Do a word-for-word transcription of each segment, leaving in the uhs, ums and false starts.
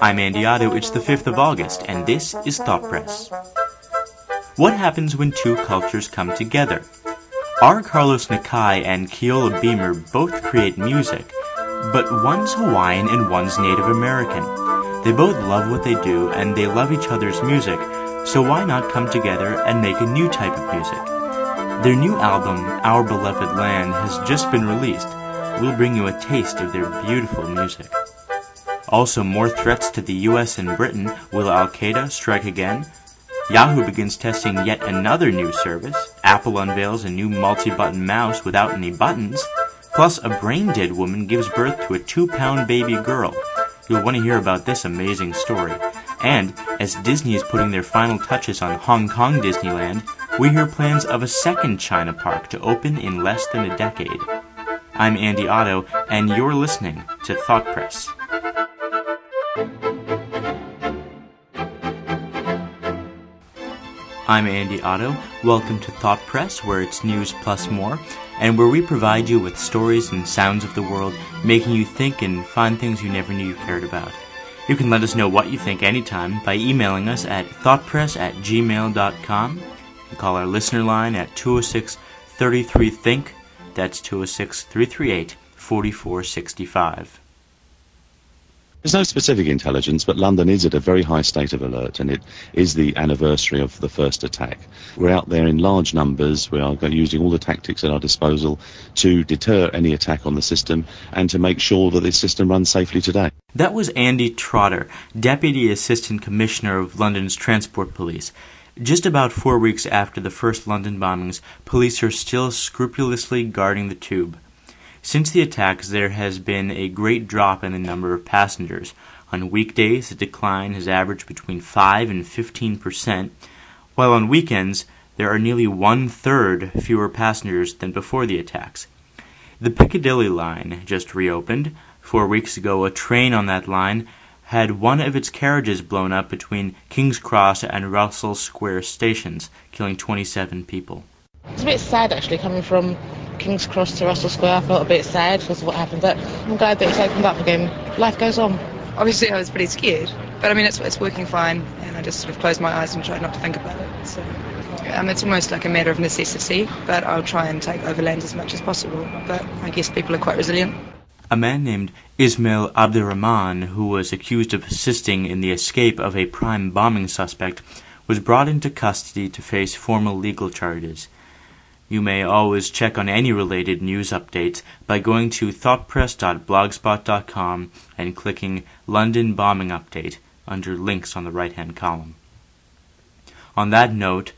I'm Andy Otto, it's the fifth of August, and this is Thought Press. What happens when two cultures come together? R. Carlos Nakai and Keola Beamer both create music, but one's Hawaiian and one's Native American. They both love what they do, and they love each other's music, so why not come together and make a new type of music? Their new album, Our Beloved Land, has just been released. We'll bring you a taste of their beautiful music. Also, more threats to the U S and Britain. Will Al-Qaeda strike again? Yahoo begins testing yet another new service. Apple unveils a new multi-button mouse without any buttons. Plus, a brain-dead woman gives birth to a two-pound baby girl. You'll want to hear about this amazing story. And, as Disney is putting their final touches on Hong Kong Disneyland, we hear plans of a second China park to open in less than a decade. I'm Andy Otto, and you're listening to Thought Press. I'm Andy Otto. Welcome to Thought Press, where it's news plus more, and where we provide you with stories and sounds of the world, making you think and find things you never knew you cared about. You can let us know what you think anytime by emailing us at thoughtpress at gmail dot com. And call our listener line at two oh six, three three, think. That's two oh six, three three eight, four four six five. There's no specific intelligence, but London is at a very high state of alert, and it is the anniversary of the first attack. We're out there in large numbers. We are using all the tactics at our disposal to deter any attack on the system and to make sure that this system runs safely today. That was Andy Trotter, Deputy Assistant Commissioner of London's Transport Police. Just about four weeks after the first London bombings, police are still scrupulously guarding the tube. Since the attacks, there has been a great drop in the number of passengers. On weekdays, the decline has averaged between five and fifteen percent, while on weekends, there are nearly one-third fewer passengers than before the attacks. The Piccadilly line just reopened. Four weeks ago, a train on that line had one of its carriages blown up between King's Cross and Russell Square stations, killing twenty-seven people. It's a bit sad, actually, coming from King's Cross to Russell Square. I felt a bit sad because of what happened, but I'm glad that it's opened up again. Life goes on. Obviously I was pretty scared, but I mean it's it's working fine, and I just sort of closed my eyes and tried not to think about it. So um, it's almost like a matter of necessity, but I'll try and take overland as much as possible, but I guess people are quite resilient. A man named Ismail Abderrahman, who was accused of assisting in the escape of a prime bombing suspect, was brought into custody to face formal legal charges. You may always check on any related news updates by going to thoughtpress dot blogspot dot com and clicking London Bombing Update under links on the right-hand column. On that note,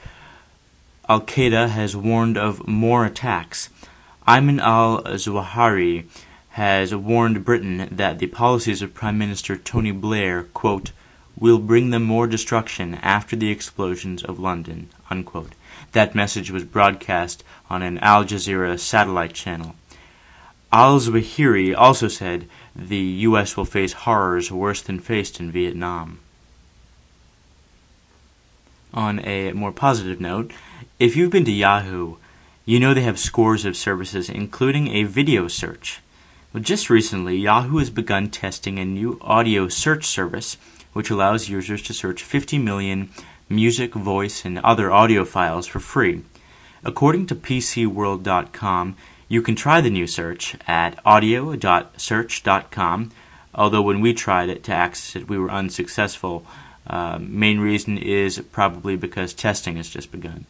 Al-Qaeda has warned of more attacks. Ayman al-Zawahiri has warned Britain that the policies of Prime Minister Tony Blair, quote, will bring them more destruction after the explosions of London, unquote. That message was broadcast on an Al Jazeera satellite channel. Al-Zawahiri also said the U S will face horrors worse than faced in Vietnam. On a more positive note, if you've been to Yahoo, you know they have scores of services, including a video search. Well, just recently, Yahoo has begun testing a new audio search service, which allows users to search fifty million music, voice, and other audio files for free. According to P C World dot com, you can try the new search at audio dot search dot com, although when we tried it to access it, we were unsuccessful. Uh, main reason is probably because testing has just begun.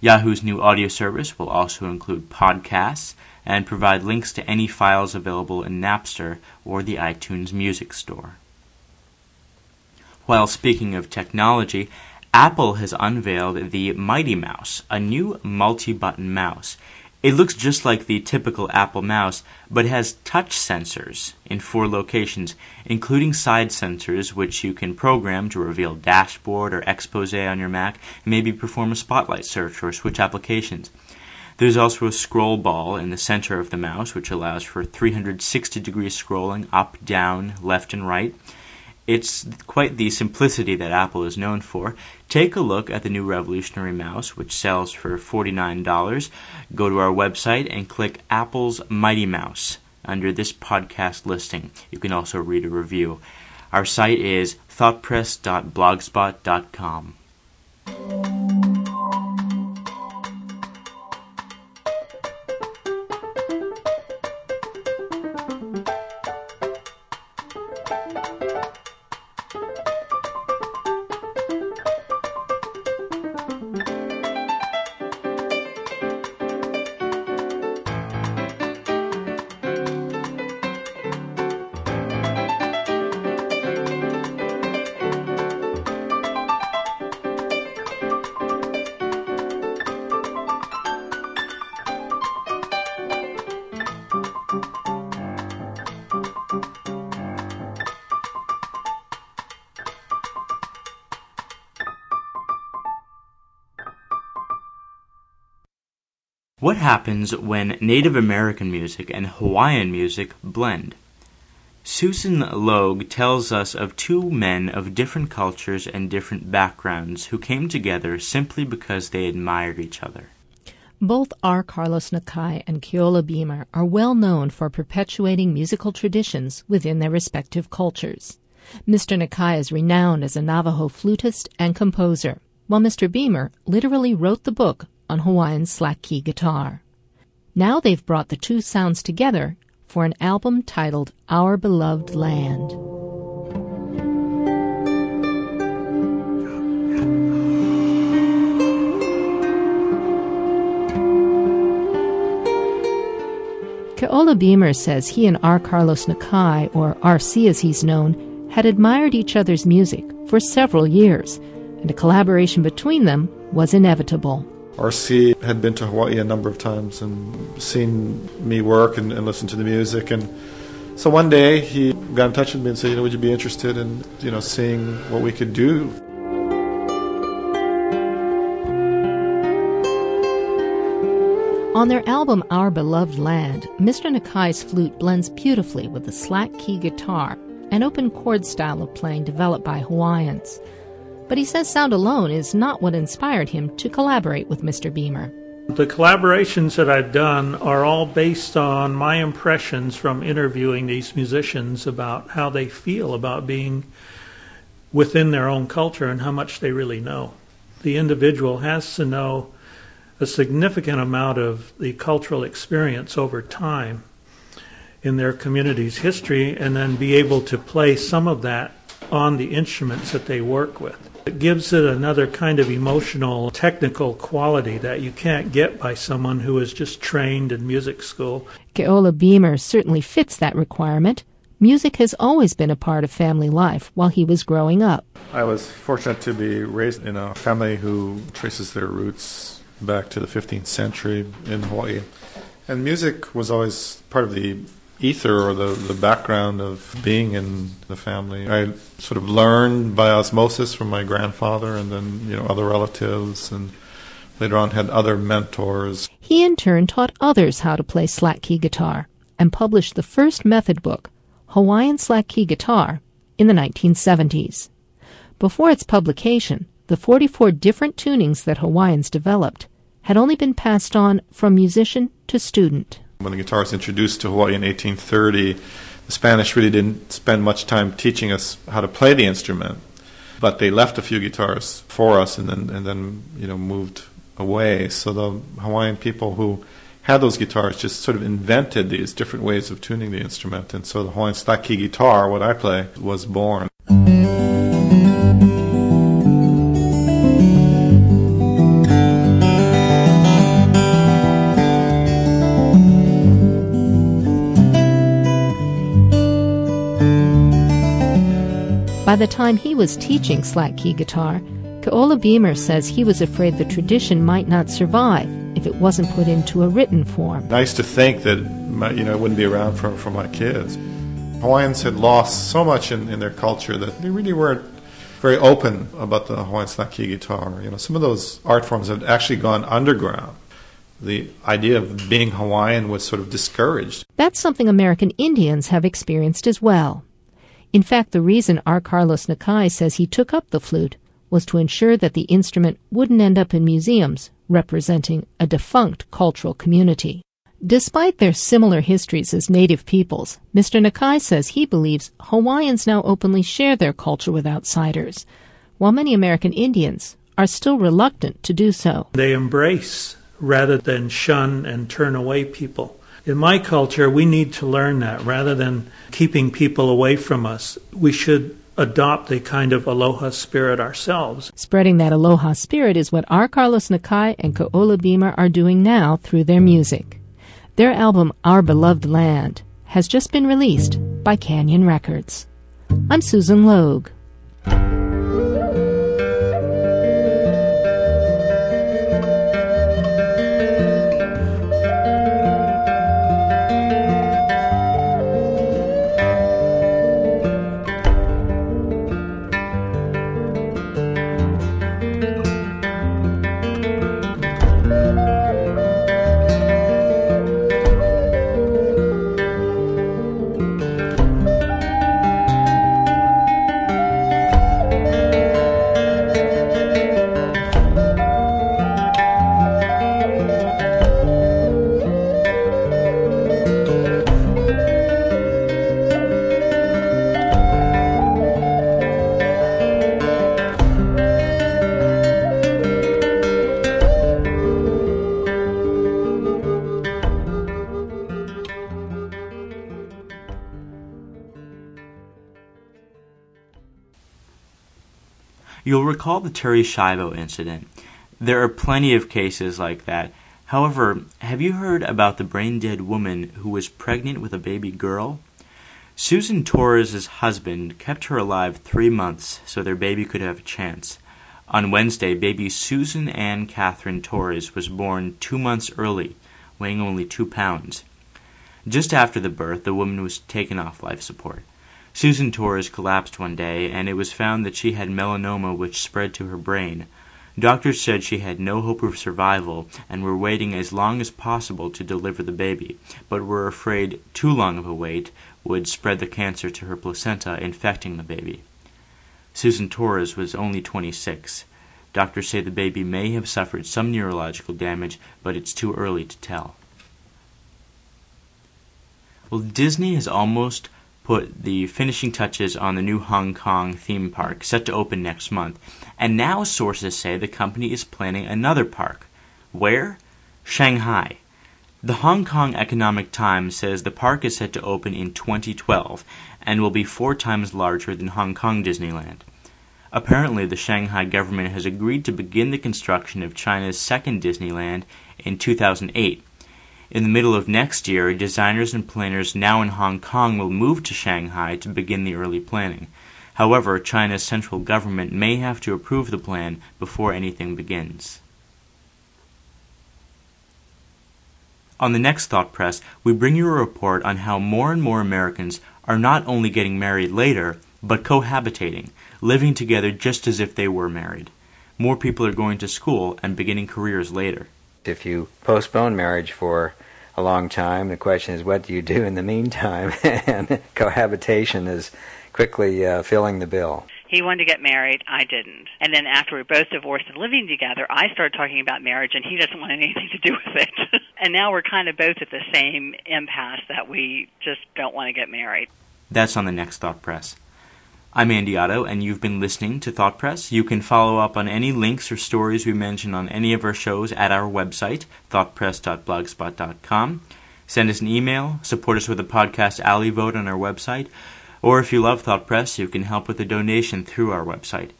Yahoo's new audio service will also include podcasts and provide links to any files available in Napster or the iTunes Music Store. While speaking of technology, Apple has unveiled the Mighty Mouse, a new multi-button mouse. It looks just like the typical Apple mouse, but has touch sensors in four locations, including side sensors, which you can program to reveal dashboard or Exposé on your Mac, and maybe perform a Spotlight search or switch applications. There's also a scroll ball in the center of the mouse, which allows for three hundred sixty degree scrolling up, down, left, and right. It's quite the simplicity that Apple is known for. Take a look at the new revolutionary mouse, which sells for forty-nine dollars. Go to our website and click Apple's Mighty Mouse under this podcast listing. You can also read a review. Our site is thoughtpress dot blogspot dot com. What happens when Native American music and Hawaiian music blend? Susan Logue tells us of two men of different cultures and different backgrounds who came together simply because they admired each other. Both R. Carlos Nakai and Keola Beamer are well known for perpetuating musical traditions within their respective cultures. Mister Nakai is renowned as a Navajo flutist and composer, while Mister Beamer literally wrote the book on Hawaiian Slack Key Guitar. Now they've brought the two sounds together for an album titled Our Beloved Land. Keola Beamer says he and R. Carlos Nakai, or R C as he's known, had admired each other's music for several years, and a collaboration between them was inevitable. Our C had been to Hawaii a number of times and seen me work and, and listened to the music. And so one day he got in touch with me and said, you know, would you be interested in, you know, seeing what we could do? On their album, Our Beloved Land, Mister Nakai's flute blends beautifully with the slack key guitar, an open chord style of playing developed by Hawaiians. But he says sound alone is not what inspired him to collaborate with Mister Beamer. The collaborations that I've done are all based on my impressions from interviewing these musicians about how they feel about being within their own culture and how much they really know. The individual has to know a significant amount of the cultural experience over time in their community's history and then be able to play some of that on the instruments that they work with. It gives it another kind of emotional, technical quality that you can't get by someone who is just trained in music school. Keola Beamer certainly fits that requirement. Music has always been a part of family life while he was growing up. I was fortunate to be raised in a family who traces their roots back to the fifteenth century in Hawaii. And music was always part of the ether or the, the background of being in the family. I sort of learned by osmosis from my grandfather and then, you know, other relatives, and later on had other mentors. He in turn taught others how to play slack key guitar and published the first method book, Hawaiian Slack Key Guitar, in the nineteen seventies. Before its publication, the forty-four different tunings that Hawaiians developed had only been passed on from musician to student. When the guitar was introduced to Hawaii in eighteen thirty, the Spanish really didn't spend much time teaching us how to play the instrument, but they left a few guitars for us and then, and then you know, moved away. So the Hawaiian people who had those guitars just sort of invented these different ways of tuning the instrument, and so the Hawaiian slack key guitar, what I play, was born. By the time he was teaching slack key guitar, Keola Beamer says he was afraid the tradition might not survive if it wasn't put into a written form. I used to think that my, you know, it wouldn't be around for, for my kids. Hawaiians had lost so much in, in their culture that they really weren't very open about the Hawaiian slack key guitar. You know, some of those art forms had actually gone underground. The idea of being Hawaiian was sort of discouraged. That's something American Indians have experienced as well. In fact, the reason R. Carlos Nakai says he took up the flute was to ensure that the instrument wouldn't end up in museums representing a defunct cultural community. Despite their similar histories as native peoples, Mister Nakai says he believes Hawaiians now openly share their culture with outsiders, while many American Indians are still reluctant to do so. They embrace rather than shun and turn away people. In my culture, we need to learn that. Rather than keeping people away from us, we should adopt a kind of aloha spirit ourselves. Spreading that aloha spirit is what R. Carlos Nakai and Keola Beamer are doing now through their music. Their album, Our Beloved Land, has just been released by Canyon Records. I'm Susan Logue. You'll recall the Terry Schiavo incident. There are plenty of cases like that. However, have you heard about the brain-dead woman who was pregnant with a baby girl? Susan Torres' husband kept her alive three months so their baby could have a chance. On Wednesday, baby Susan Ann Catherine Torres was born two months early, weighing only two pounds. Just after the birth, the woman was taken off life support. Susan Torres collapsed one day, and it was found that she had melanoma which spread to her brain. Doctors said she had no hope of survival and were waiting as long as possible to deliver the baby, but were afraid too long of a wait would spread the cancer to her placenta, infecting the baby. Susan Torres was only twenty-six. Doctors say the baby may have suffered some neurological damage, but it's too early to tell. Well, Disney has almost put the finishing touches on the new Hong Kong theme park, set to open next month. And now sources say the company is planning another park. Where? Shanghai. The Hong Kong Economic Times says the park is set to open in twenty twelve and will be four times larger than Hong Kong Disneyland. Apparently, the Shanghai government has agreed to begin the construction of China's second Disneyland in two thousand eight. In the middle of next year, designers and planners now in Hong Kong will move to Shanghai to begin the early planning. However, China's central government may have to approve the plan before anything begins. On the next Thought Press, we bring you a report on how more and more Americans are not only getting married later, but cohabitating, living together just as if they were married. More people are going to school and beginning careers later. If you postpone marriage for a long time, the question is, what do you do in the meantime? And cohabitation is quickly uh, filling the bill. He wanted to get married. I didn't. And then after we both divorced and living together, I started talking about marriage, and he doesn't want anything to do with it. And now we're kind of both at the same impasse that we just don't want to get married. That's on the next Thought Press. I'm Andy Otto, and you've been listening to Thought Press. You can follow up on any links or stories we mention on any of our shows at our website, thought press dot blogspot dot com. Send us an email, support us with a podcast alley vote on our website, or if you love Thought Press, you can help with a donation through our website.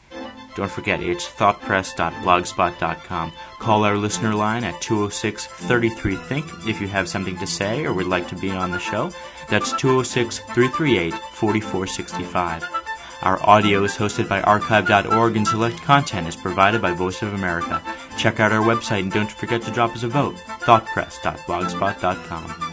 Don't forget, it's thought press dot blogspot dot com. Call our listener line at two oh six, three three, think if you have something to say or would like to be on the show. That's two oh six, three three eight, four four six five. Our audio is hosted by archive dot org, and select content is provided by Voice of America. Check out our website, and don't forget to drop us a vote, thought press dot blogspot dot com.